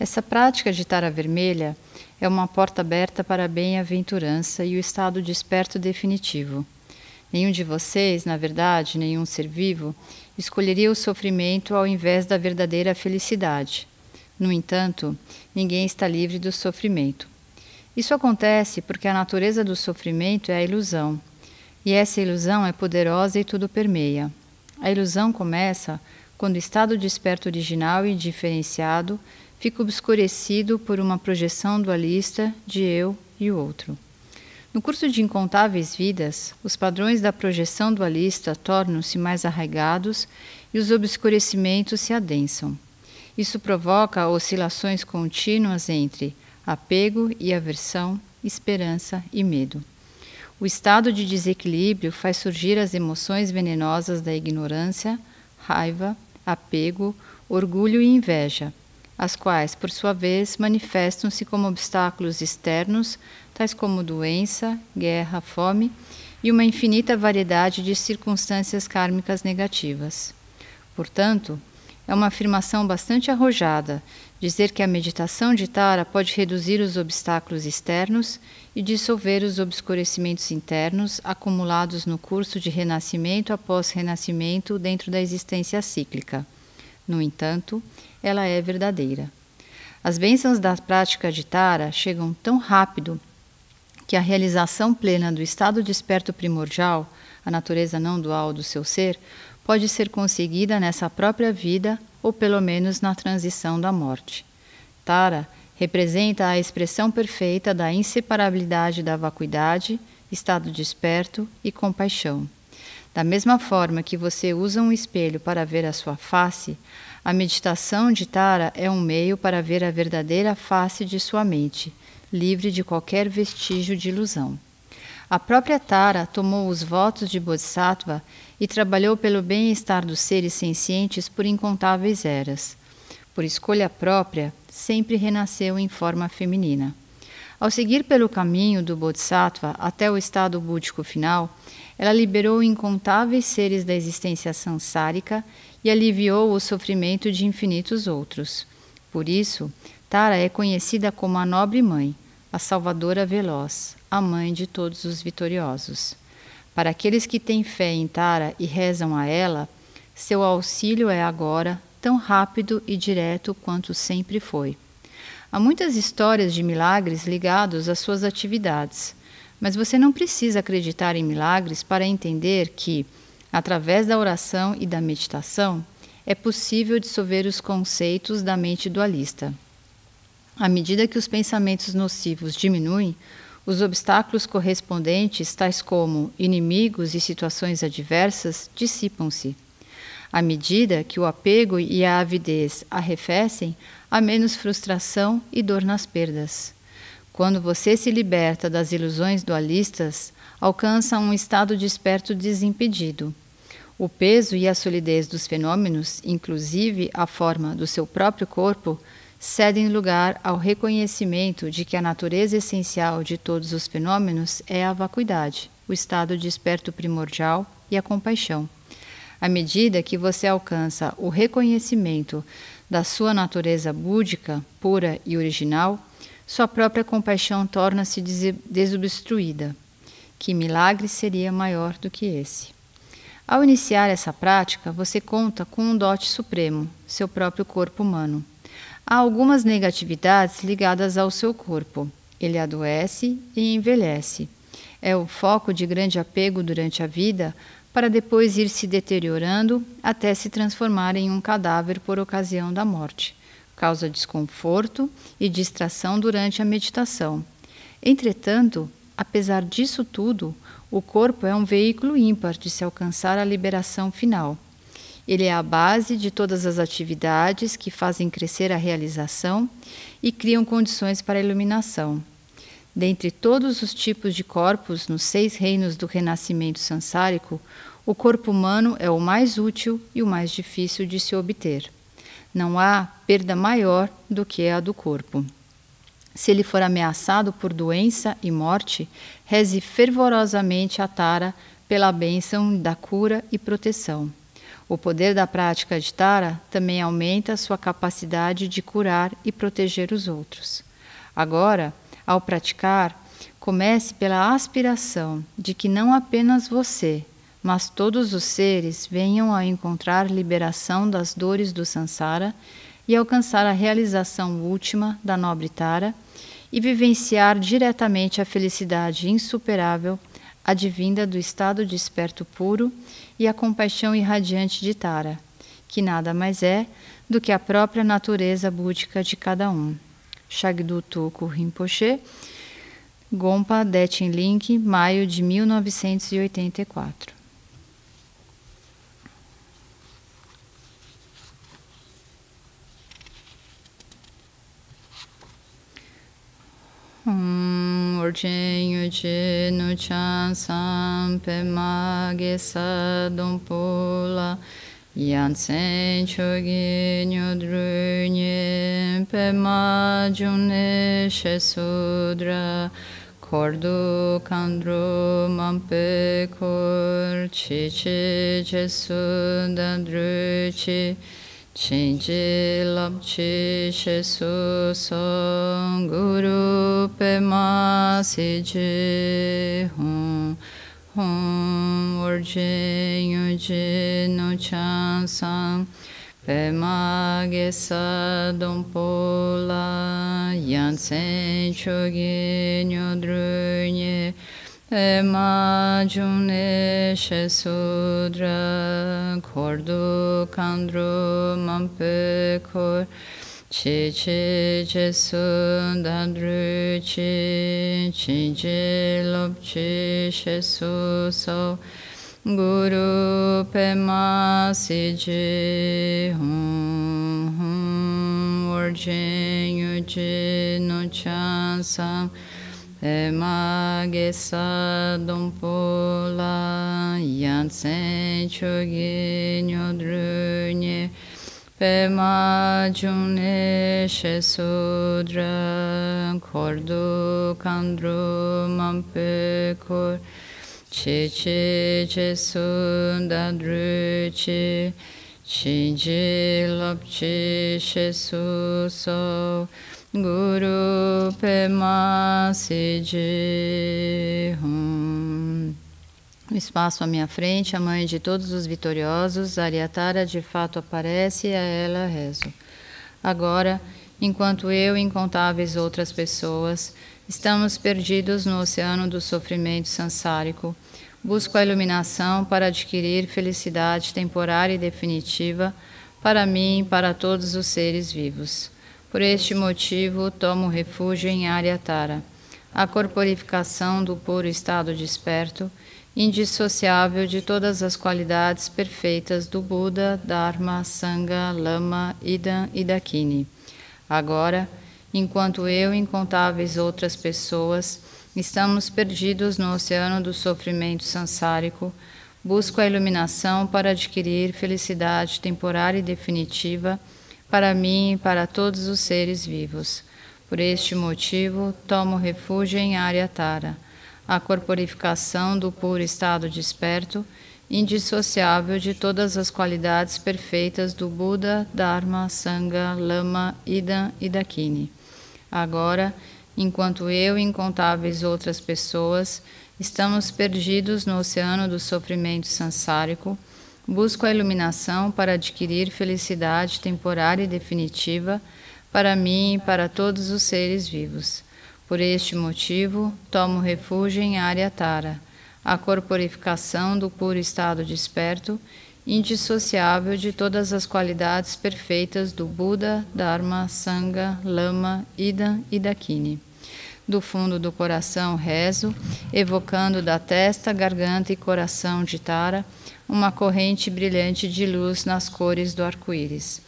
Essa prática de tara vermelha é uma porta aberta para a bem-aventurança e o estado desperto definitivo. Nenhum de vocês, na verdade, nenhum ser vivo, escolheria o sofrimento ao invés da verdadeira felicidade. No entanto, ninguém está livre do sofrimento. Isso acontece porque a natureza do sofrimento é a ilusão, e essa ilusão é poderosa e tudo permeia. A ilusão começa quando o estado desperto original e indiferenciado fica obscurecido por uma projeção dualista de eu e o outro. No curso de incontáveis vidas, os padrões da projeção dualista tornam-se mais arraigados e os obscurecimentos se adensam. Isso provoca oscilações contínuas entre apego e aversão, esperança e medo. O estado de desequilíbrio faz surgir as emoções venenosas da ignorância, raiva, apego, orgulho e inveja, as quais, por sua vez, manifestam-se como obstáculos externos, tais como doença, guerra, fome e uma infinita variedade de circunstâncias kármicas negativas. Portanto, é uma afirmação bastante arrojada dizer que a meditação de Tara pode reduzir os obstáculos externos e dissolver os obscurecimentos internos acumulados no curso de renascimento após renascimento dentro da existência cíclica. No entanto, ela é verdadeira. As bênçãos da prática de Tara chegam tão rápido que a realização plena do estado desperto primordial, a natureza não dual do seu ser, pode ser conseguida nessa própria vida ou pelo menos na transição da morte. Tara representa a expressão perfeita da inseparabilidade da vacuidade, estado desperto e compaixão. Da mesma forma que você usa um espelho para ver a sua face, a meditação de Tara é um meio para ver a verdadeira face de sua mente, livre de qualquer vestígio de ilusão. A própria Tara tomou os votos de Bodhisattva e trabalhou pelo bem-estar dos seres sencientes por incontáveis eras. Por escolha própria, sempre renasceu em forma feminina. Ao seguir pelo caminho do Bodhisattva até o estado búdico final, ela liberou incontáveis seres da existência sansárica e aliviou o sofrimento de infinitos outros. Por isso, Tara é conhecida como a nobre mãe, a salvadora veloz, a mãe de todos os vitoriosos. Para aqueles que têm fé em Tara e rezam a ela, seu auxílio é agora tão rápido e direto quanto sempre foi. Há muitas histórias de milagres ligados às suas atividades, mas você não precisa acreditar em milagres para entender que, através da oração e da meditação, é possível dissolver os conceitos da mente dualista. À medida que os pensamentos nocivos diminuem, os obstáculos correspondentes, tais como inimigos e situações adversas, dissipam-se. À medida que o apego e a avidez arrefecem, há menos frustração e dor nas perdas. Quando você se liberta das ilusões dualistas, alcança um estado desperto desimpedido. O peso e a solidez dos fenômenos, inclusive a forma do seu próprio corpo, cedem lugar ao reconhecimento de que a natureza essencial de todos os fenômenos é a vacuidade, o estado desperto primordial e a compaixão. À medida que você alcança o reconhecimento da sua natureza búdica, pura e original, sua própria compaixão torna-se desobstruída. Que milagre seria maior do que esse? Ao iniciar essa prática, você conta com um dote supremo, seu próprio corpo humano. Há algumas negatividades ligadas ao seu corpo. Ele adoece e envelhece. É o foco de grande apego durante a vida, para depois ir se deteriorando até se transformar em um cadáver por ocasião da morte. Causa desconforto e distração durante a meditação. Entretanto, apesar disso tudo, o corpo é um veículo ímpar de se alcançar a liberação final. Ele é a base de todas as atividades que fazem crescer a realização e criam condições para a iluminação. Dentre todos os tipos de corpos nos 6 reinos do renascimento sansárico, o corpo humano é o mais útil e o mais difícil de se obter. Não há perda maior do que a do corpo. Se ele for ameaçado por doença e morte, reze fervorosamente a Tara pela bênção da cura e proteção. O poder da prática de Tara também aumenta sua capacidade de curar e proteger os outros. Agora, ao praticar, comece pela aspiração de que não apenas você, mas todos os seres venham a encontrar liberação das dores do samsara e alcançar a realização última da nobre Tara e vivenciar diretamente a felicidade insuperável advinda do estado desperto puro e a compaixão irradiante de Tara, que nada mais é do que a própria natureza búdica de cada um. Shagdutu Rinpoche, Gompa Dechen Link, maio de 1984. Orchen Uche no Chan Sampe Mage Sadon Pula Yansen Chogi Nyodrunye Pema Juneshe Sudra Kordu Kandru Mampe Korchi Chiche Sudandruchi Chinji Labchi Shesu Son Guru Pema Siji Hum Hum Orji Yuji No Chan Sang Pema Gesa Dompola Yansen Chogi Nyodrunye Pema Juneshe Sudra Kordu Kandru Mampe Kor Chichi Jesundandru Chi Chinji Lopchi Shesu So Guru Pema Siji Hum Hum Orjin Yuji No Chansam Pema Gesa Dompola Yansen Chogi Nyodrunye Pema Juneshe Sudra Kordu Kandru Mampe Kor Chichi Jesundadruchi Chinji Lopchi Shesu So Guru Pema Siji Hum. No espaço à minha frente, a mãe de todos os vitoriosos, Arya Tara, de fato aparece e a ela rezo. Agora, enquanto eu e incontáveis outras pessoas estamos perdidos no oceano do sofrimento sansárico, busco a iluminação para adquirir felicidade temporária e definitiva para mim e para todos os seres vivos. Por este motivo, tomo refúgio em Arya Tara, a corporificação do puro estado desperto, indissociável de todas as qualidades perfeitas do Buda, Dharma, Sangha, Lama, Ida e Dakini. Agora, enquanto eu e incontáveis outras pessoas estamos perdidos no oceano do sofrimento sansárico, busco a iluminação para adquirir felicidade temporária e definitiva para mim e para todos os seres vivos. Por este motivo, tomo refúgio em Arya Tara, a corporificação do puro estado desperto, indissociável de todas as qualidades perfeitas do Buda, Dharma, Sangha, Lama, Ida e Dakini. Agora, enquanto eu e incontáveis outras pessoas estamos perdidos no oceano do sofrimento sansárico, busco a iluminação para adquirir felicidade temporária e definitiva para mim e para todos os seres vivos. Por este motivo, tomo refúgio em Arya Tara, a corporificação do puro estado desperto, indissociável de todas as qualidades perfeitas do Buda, Dharma, Sangha, Lama, Ida e Dakini. Do fundo do coração rezo, evocando da testa, garganta e coração de Tara, uma corrente brilhante de luz nas cores do arco-íris.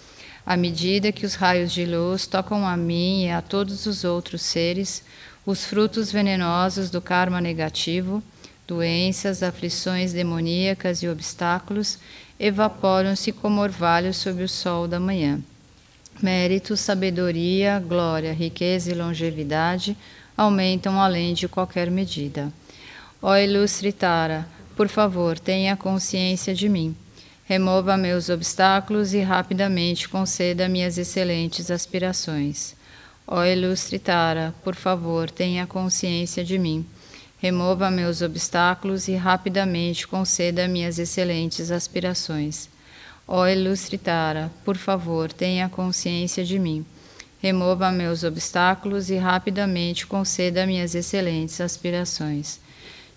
À medida que os raios de luz tocam a mim e a todos os outros seres, os frutos venenosos do karma negativo, doenças, aflições demoníacas e obstáculos, evaporam-se como orvalho sob o sol da manhã. Mérito, sabedoria, glória, riqueza e longevidade aumentam além de qualquer medida. Ó ilustre Tara, por favor, tenha consciência de mim. remova meus obstáculos e rapidamente conceda minhas excelentes aspirações. Ó ilustre Tara, por favor, tenha consciência de mim. Remova meus obstáculos e rapidamente conceda minhas excelentes aspirações. Ó ilustre Tara, por favor, tenha consciência de mim. Remova meus obstáculos e rapidamente conceda minhas excelentes aspirações.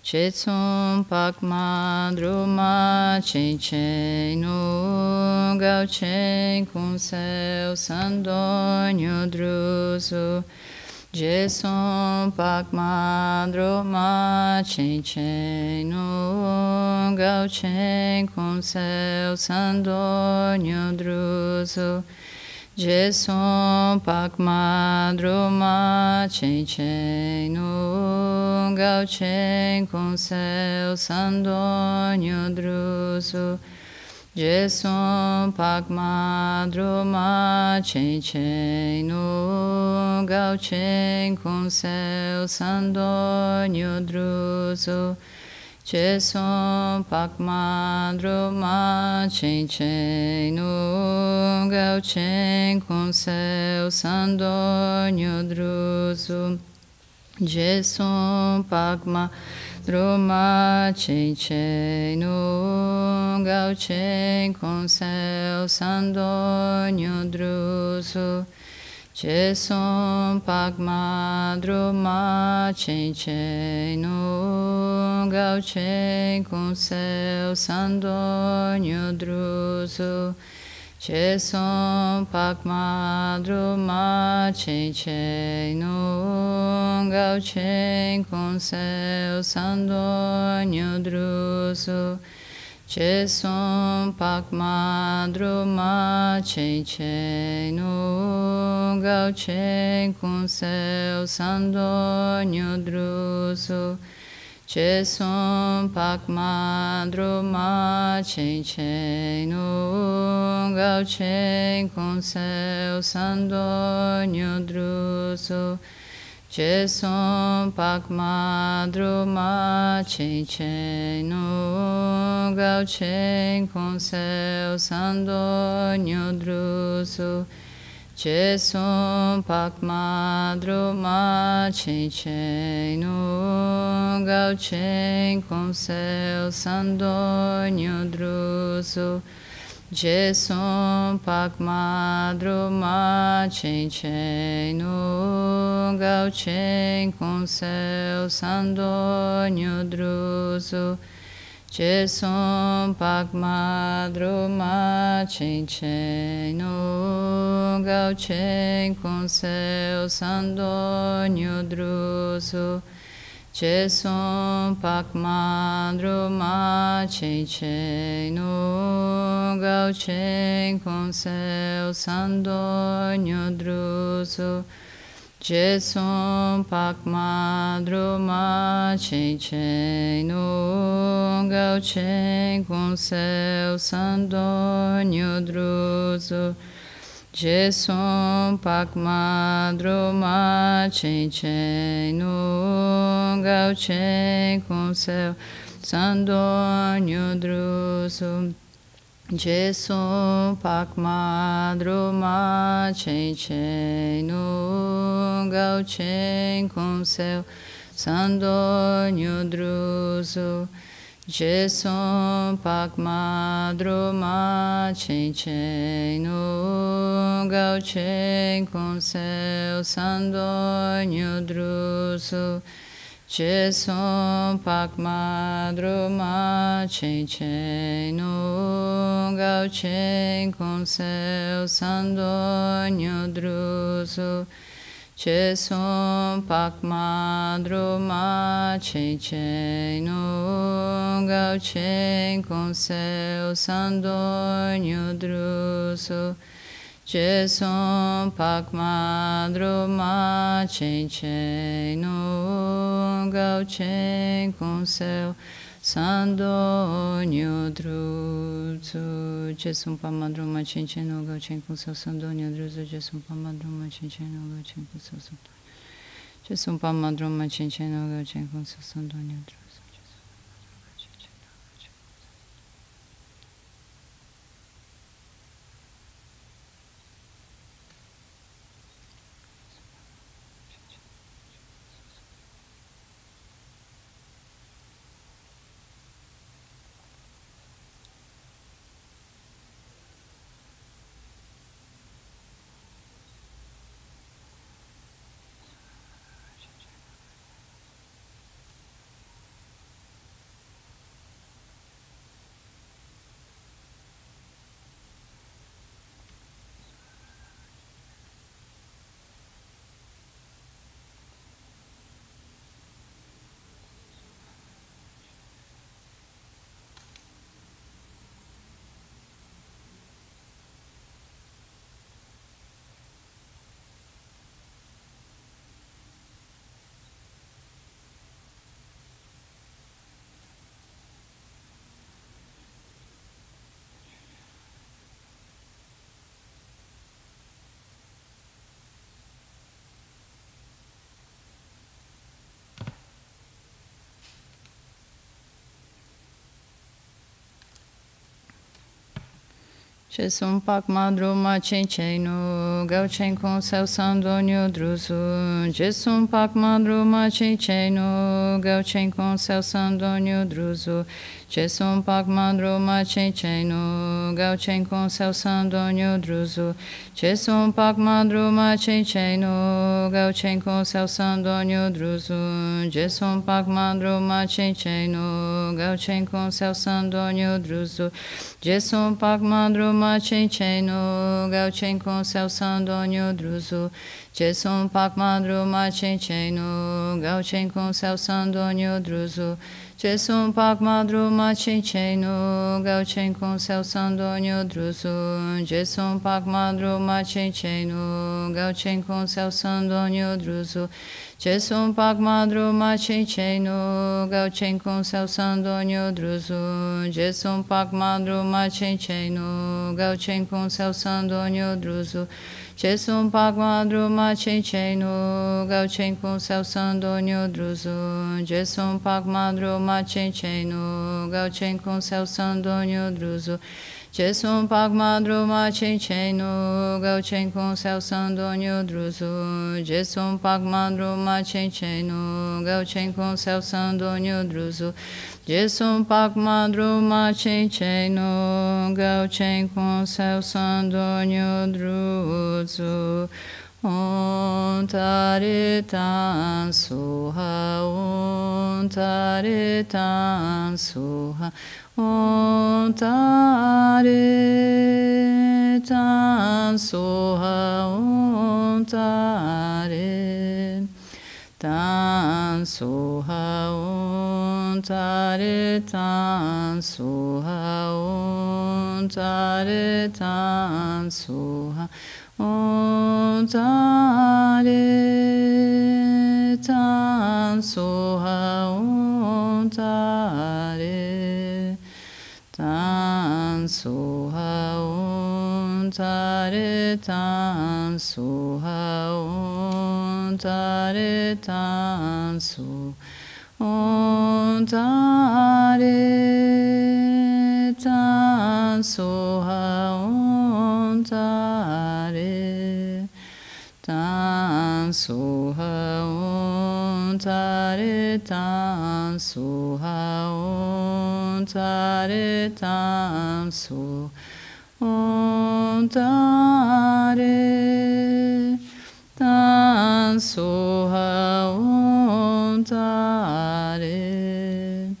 Chetsum Pakma Druma Chenchen no Gauchen com seu Sandonho Druso. Chetsum Pakma Druma Chenchen no Gauchen com seu Sandonho Druso. Jesum Pakma Druma Chenchen no Gauchen com seu Sandonho Druso. Jesum Pakma Druma Chenchen no Gauchen com seu Sandonho Druso. Jesum Pakma Druma Chenchen no Gauchen com seu Sandonho Druso. Jesum Pakma Druma Chenchen no Gauchen com seu Sandonho Druso. Jesum Pakma Druma Chenchen no Gauchen com seu Sandonho Druso. Jesum Pakma Druma Chenchen no Gauchen com seu Sandonho Druso. Jesum Pakma Druma Chenchen no Gauchen com seu Sandonho Druso. Jesum Pakma Druma Chenchen no Gauchen com seu Sandonho Druso. Jesum Pakma Druma Chenchen no Gauchen com seu Sandonho Druso. Jesum Pakma Druma Chenchen no Gauchen com seu Sandonho Druso. Jesum Pakma Druma Chenchen no Gauchen com seu Sandonho Druso. Jesum Pakma Druma Chenchen no Gauchen com seu Sandonho Druso. Jesum Pakma Druma Chenchen no Gauchen com seu Sandonho Druso. Jesum Pakma Druma Chenchen no Gauchen com seu Sandonho Druso. Jesum Pakma Druma Chenchen no Gauchen com seu Sandonho Druso. Jesum Pakma Druma Chenchen no Gauchen com seu Sandonho Druso. Jesum Pakma Druma Chenchen no Gauchen com seu Sandonho Druso. Jesum Pakma Druma Chenchen no Gauchen com seu Sandonho Druso. Jesum Pakma Druma Chenchen no Gauchen com seu Sandonho Druso. Jesum Pakma Druma Chenchen no Gauchen com seu Sandonho Druso. Jesum Pakma Druma Chenchen no Gauchen com seu Sandonho Druso. Jesum Pakma Druma Chenchen no Gauchen com seu Sandonho Druso. Jesum Pakma Druma Chenchen no Gauchen com seu Sandonho Druso. Chesum pak madruma chenchenu, gauchen kun seu sandonyo drusun. Chesum pak madruma chenchenu, gauchen kun seu sandonyo drusun. Chesum pak madruma chenchenu, gauchen kun seu sandonyo drusun. Chesum pak madruma chenchenu, gauchen kun seu sandonyo drusun. Chesum pak madruma chenchenu, gauchen kun seu sandonyo drusun. Chesum pak madruma Chenchenu, Gauchen com seu sandonho drusu, Chesum pak madruma Chenchenu, Gauchen com seu sandonho drusu, Chesum pak madruma Chenchenu, Gauchen com seu sandonho drusu, Chesum pak madruma Chenchenu, Gauchen com seu sandonho drusu, Chesum pak madruma Chenchenu, Gauchen com seu sandonho drusu, Chesum pak madruma Chenchenu, Gauchen com seu sandonho drusu. Chesum pak madruma Chenchenu, Gauchen com seu sandonho drusu. Chesum pak madruma Chenchenu, Gauchen com seu sandonho drusu. Chesum pak madruma Chenchenu, Gauchen com seu sandonho drusu. Chesum pak madruma Chenchenu, Gauchen com seu sandonho drusu. Chesum pak madruma Chenchenu, Gauchen com seu sandonho drusu. Ontaritan suha, ontaritan suha. Ontare tan soha, ontare tan soha, ontare tan soha, ontare tan soha, ontare tan soha, ontare Tan soha, ontare tan soha, ontare tan soha, ontare tan soha, ontare tan soha, ontare tan soha, ontare tan soha, ontare tan soha, ontare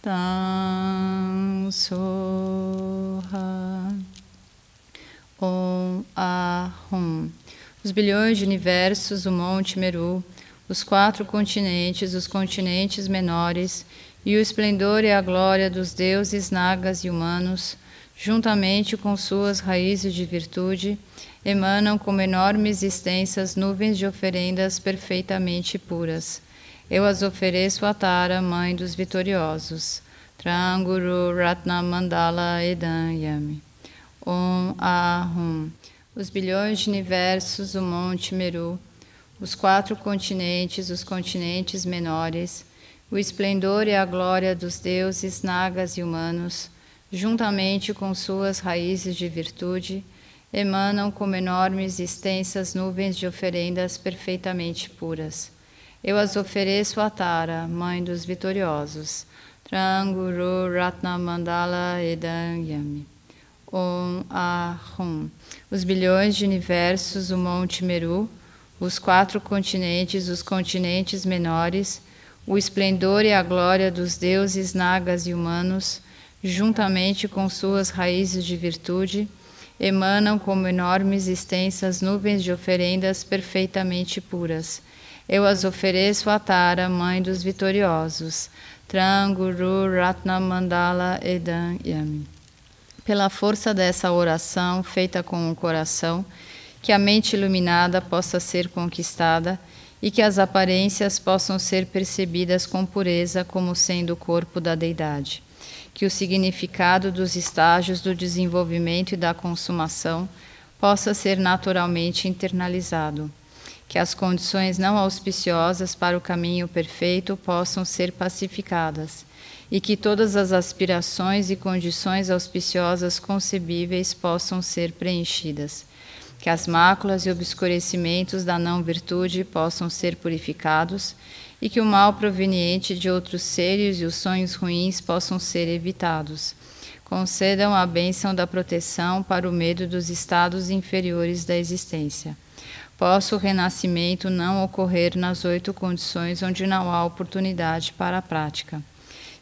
tan soha. Om Ahum. Os bilhões de universos, o Monte Meru, os quatro continentes, os continentes menores, e o esplendor e a glória dos deuses nagas e humanos, juntamente com suas raízes de virtude, emanam como enormes e extensas nuvens de oferendas perfeitamente puras. Eu as ofereço a Tara, mãe dos vitoriosos. Tranguru Ratna Mandala Edan Yami. Om Ahum. Os bilhões de universos, o Monte Meru, os quatro continentes, os continentes menores, o esplendor e a glória dos deuses nagas e humanos, juntamente com suas raízes de virtude, emanam como enormes e extensas nuvens de oferendas perfeitamente puras. Eu as ofereço a Tara, mãe dos vitoriosos. Tranguru Ratna Mandala Edan Yami. Om Ahum. Os bilhões de universos, o Monte Meru, os quatro continentes, os continentes menores, o esplendor e a glória dos deuses nagas e humanos, juntamente com suas raízes de virtude, emanam como enormes e extensas nuvens de oferendas perfeitamente puras. Eu as ofereço a Tara, mãe dos vitoriosos. Tranguru Ratna Mandala Edan Yami. Pela força dessa oração, feita com o coração, que a mente iluminada possa ser conquistada e que as aparências possam ser percebidas com pureza como sendo o corpo da Deidade. Que o significado dos estágios do desenvolvimento e da consumação possa ser naturalmente internalizado. Que as condições não auspiciosas para o caminho perfeito possam ser pacificadas e que todas as aspirações e condições auspiciosas concebíveis possam ser preenchidas, que as máculas e obscurecimentos da não-virtude possam ser purificados e que o mal proveniente de outros seres e os sonhos ruins possam ser evitados. Concedam a bênção da proteção para o medo dos estados inferiores da existência. Possa o renascimento não ocorrer nas 8 condições onde não há oportunidade para a prática.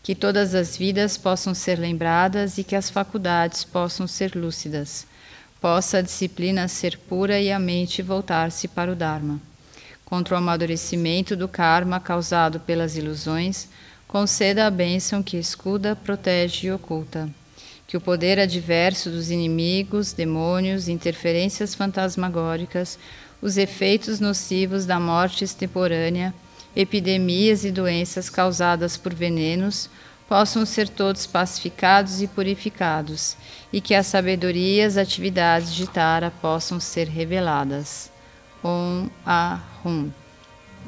Que todas as vidas possam ser lembradas e que as faculdades possam ser lúcidas. Possa a disciplina ser pura e a mente voltar-se para o Dharma. Contra o amadurecimento do karma causado pelas ilusões, conceda a bênção que escuda, protege e oculta. Que o poder adverso dos inimigos, demônios, interferências fantasmagóricas, os efeitos nocivos da morte extemporânea, epidemias e doenças causadas por venenos, possam ser todos pacificados e purificados, e que a sabedoria e as atividades de Tara possam ser reveladas. Om Ahum.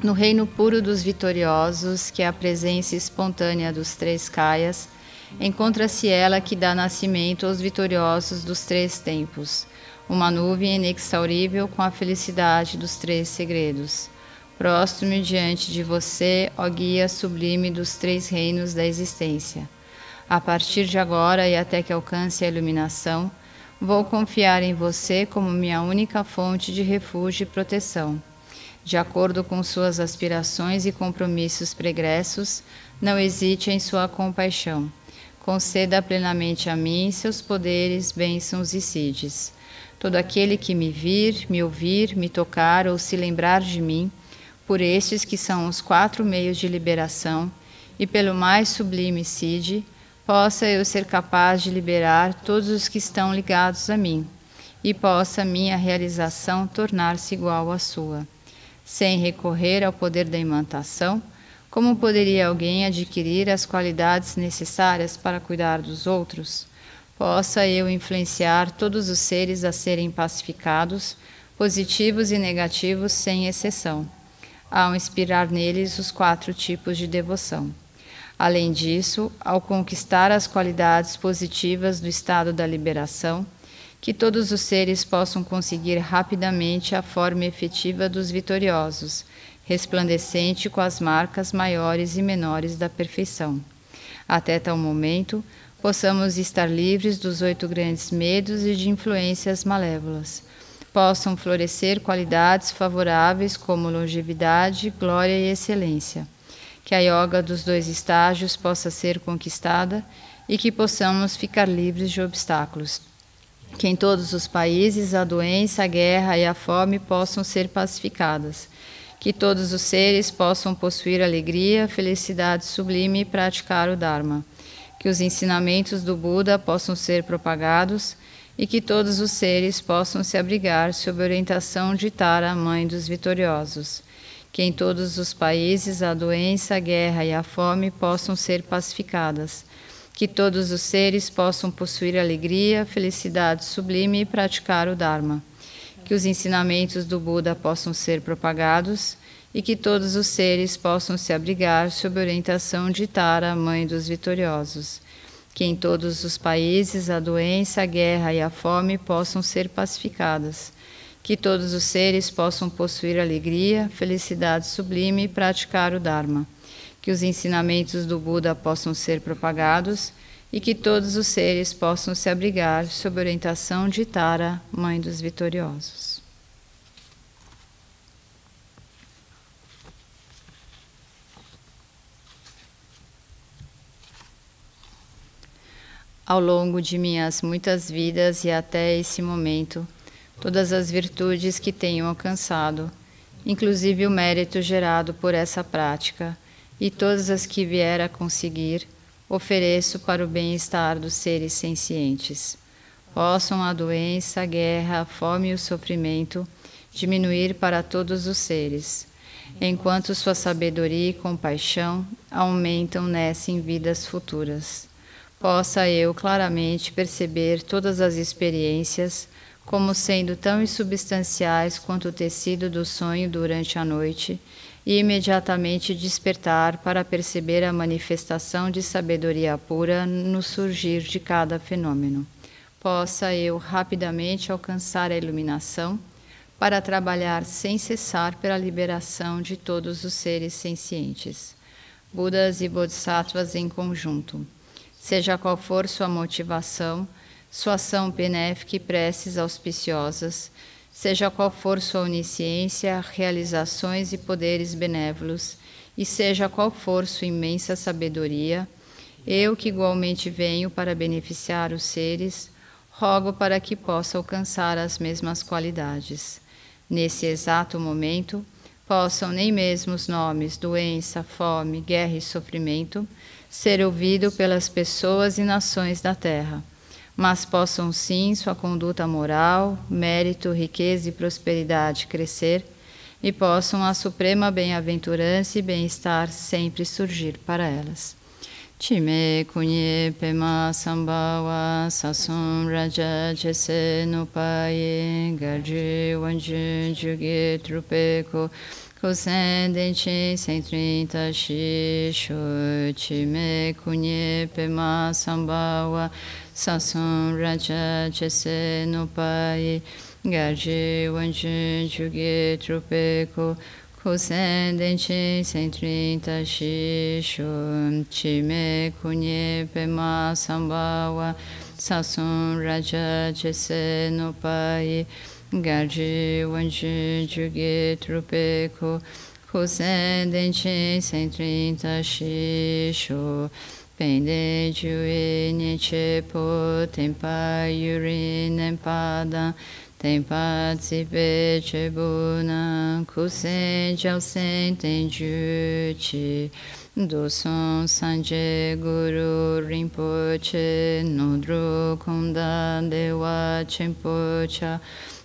No reino puro dos vitoriosos, que é a presença espontânea dos 3 Kayas, encontra-se ela que dá nascimento aos vitoriosos dos 3 tempos, uma nuvem inexaurível com a felicidade dos 3 segredos. Prostro-me diante de você, ó guia sublime dos 3 reinos da existência. A partir de agora e até que alcance a iluminação, vou confiar em você como minha única fonte de refúgio e proteção. De acordo com suas aspirações e compromissos pregressos, não hesite em sua compaixão. Conceda plenamente a mim seus poderes, bênçãos e siddhis. Todo aquele que me vir, me ouvir, me tocar ou se lembrar de mim, por estes que são os 4 meios de liberação, e pelo mais sublime Siddhi, possa eu ser capaz de liberar todos os que estão ligados a mim, e possa minha realização tornar-se igual à sua. Sem recorrer ao poder da imantação, como poderia alguém adquirir as qualidades necessárias para cuidar dos outros? Possa eu influenciar todos os seres a serem pacificados, positivos e negativos sem exceção, ao inspirar neles os 4 tipos de devoção. Além disso, ao conquistar as qualidades positivas do estado da liberação, que todos os seres possam conseguir rapidamente a forma efetiva dos vitoriosos, resplandecente com as marcas maiores e menores da perfeição. Até tal momento, possamos estar livres dos 8 grandes medos e de influências malévolas. Possam florescer qualidades favoráveis como longevidade, glória e excelência. Que a yoga dos 2 estágios possa ser conquistada e que possamos ficar livres de obstáculos. Que em todos os países a doença, a guerra e a fome possam ser pacificadas. Que todos os seres possam possuir alegria, felicidade sublime e praticar o Dharma. Que os ensinamentos do Buda possam ser propagados e que todos os seres possam se abrigar sob a orientação de Tara, Mãe dos Vitoriosos. Que em todos os países a doença, a guerra e a fome possam ser pacificadas. Que todos os seres possam possuir alegria, felicidade sublime e praticar o Dharma. Que os ensinamentos do Buda possam ser propagados e que todos os seres possam se abrigar sob a orientação de Tara, Mãe dos Vitoriosos. Que em todos os países a doença, a guerra e a fome possam ser pacificadas. Que todos os seres possam possuir alegria, felicidade sublime e praticar o Dharma. Que os ensinamentos do Buda possam ser propagados e que todos os seres possam se abrigar sob a orientação de Tara, Mãe dos Vitoriosos. Ao longo de minhas muitas vidas e até esse momento, todas as virtudes que tenho alcançado, inclusive o mérito gerado por essa prática, e todas as que vier a conseguir, ofereço para o bem-estar dos seres sencientes. Possam a doença, a guerra, a fome e o sofrimento diminuir para todos os seres, enquanto sua sabedoria e compaixão aumentam nessa em vidas futuras. Possa eu claramente perceber todas as experiências como sendo tão insubstanciais quanto o tecido do sonho durante a noite e imediatamente despertar para perceber a manifestação de sabedoria pura no surgir de cada fenômeno. Possa eu rapidamente alcançar a iluminação para trabalhar sem cessar pela liberação de todos os seres sencientes, Budas e Bodhisattvas em conjunto. Seja qual for sua motivação, sua ação benéfica e preces auspiciosas, seja qual for sua onisciência, realizações e poderes benévolos, e seja qual for sua imensa sabedoria, eu que igualmente venho para beneficiar os seres, rogo para que possa alcançar as mesmas qualidades. Nesse exato momento, possam nem mesmo os nomes doença, fome, guerra e sofrimento ser ouvidos pelas pessoas e nações da Terra, mas possam sim sua conduta moral, mérito, riqueza e prosperidade crescer, e possam a suprema bem-aventurança e bem-estar sempre surgir para elas. Chime kunye pema sambhava sasum raja chese nupaye garji wanji juge trupeko Kusendenti 130 Shishu Chime Kunye Pema Sambawa Sasun Raja Chese Nupai Garji Wanjin Jugi Trupeko Kusendenti 130 Shishu Chime Kunye Pema Sambawa Sasun Raja Chese Nupai Garji Wanji Jugi Trupeko Kusendenti 130 Shisho Pende Jui Nichepo Tempa Yuri Nempada Tempa Tsipe Chebuna Kusen Jalsen Tenjuchi Doson Sanje Guru Rinpoche Nodru Kunda Dewa Chempocha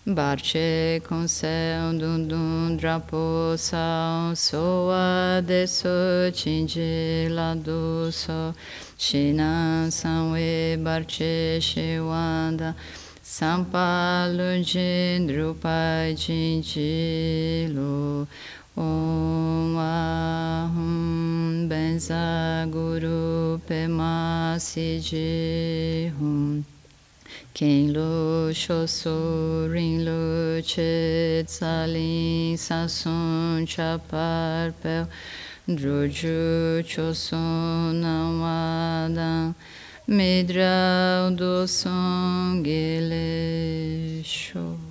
Barche Consel Dundun Draposa Soa Deso Chinji Laduso Shinan Sanwe Barche Shewanda Sampalunjin Drupai Chinjilu Om Ahum Benza Guru Pema Sijihum Ken Lu Shosurin Lu Chetsalin Sasun Chaparpel Druju Chosun Amadan Midral Dosun Gelesho.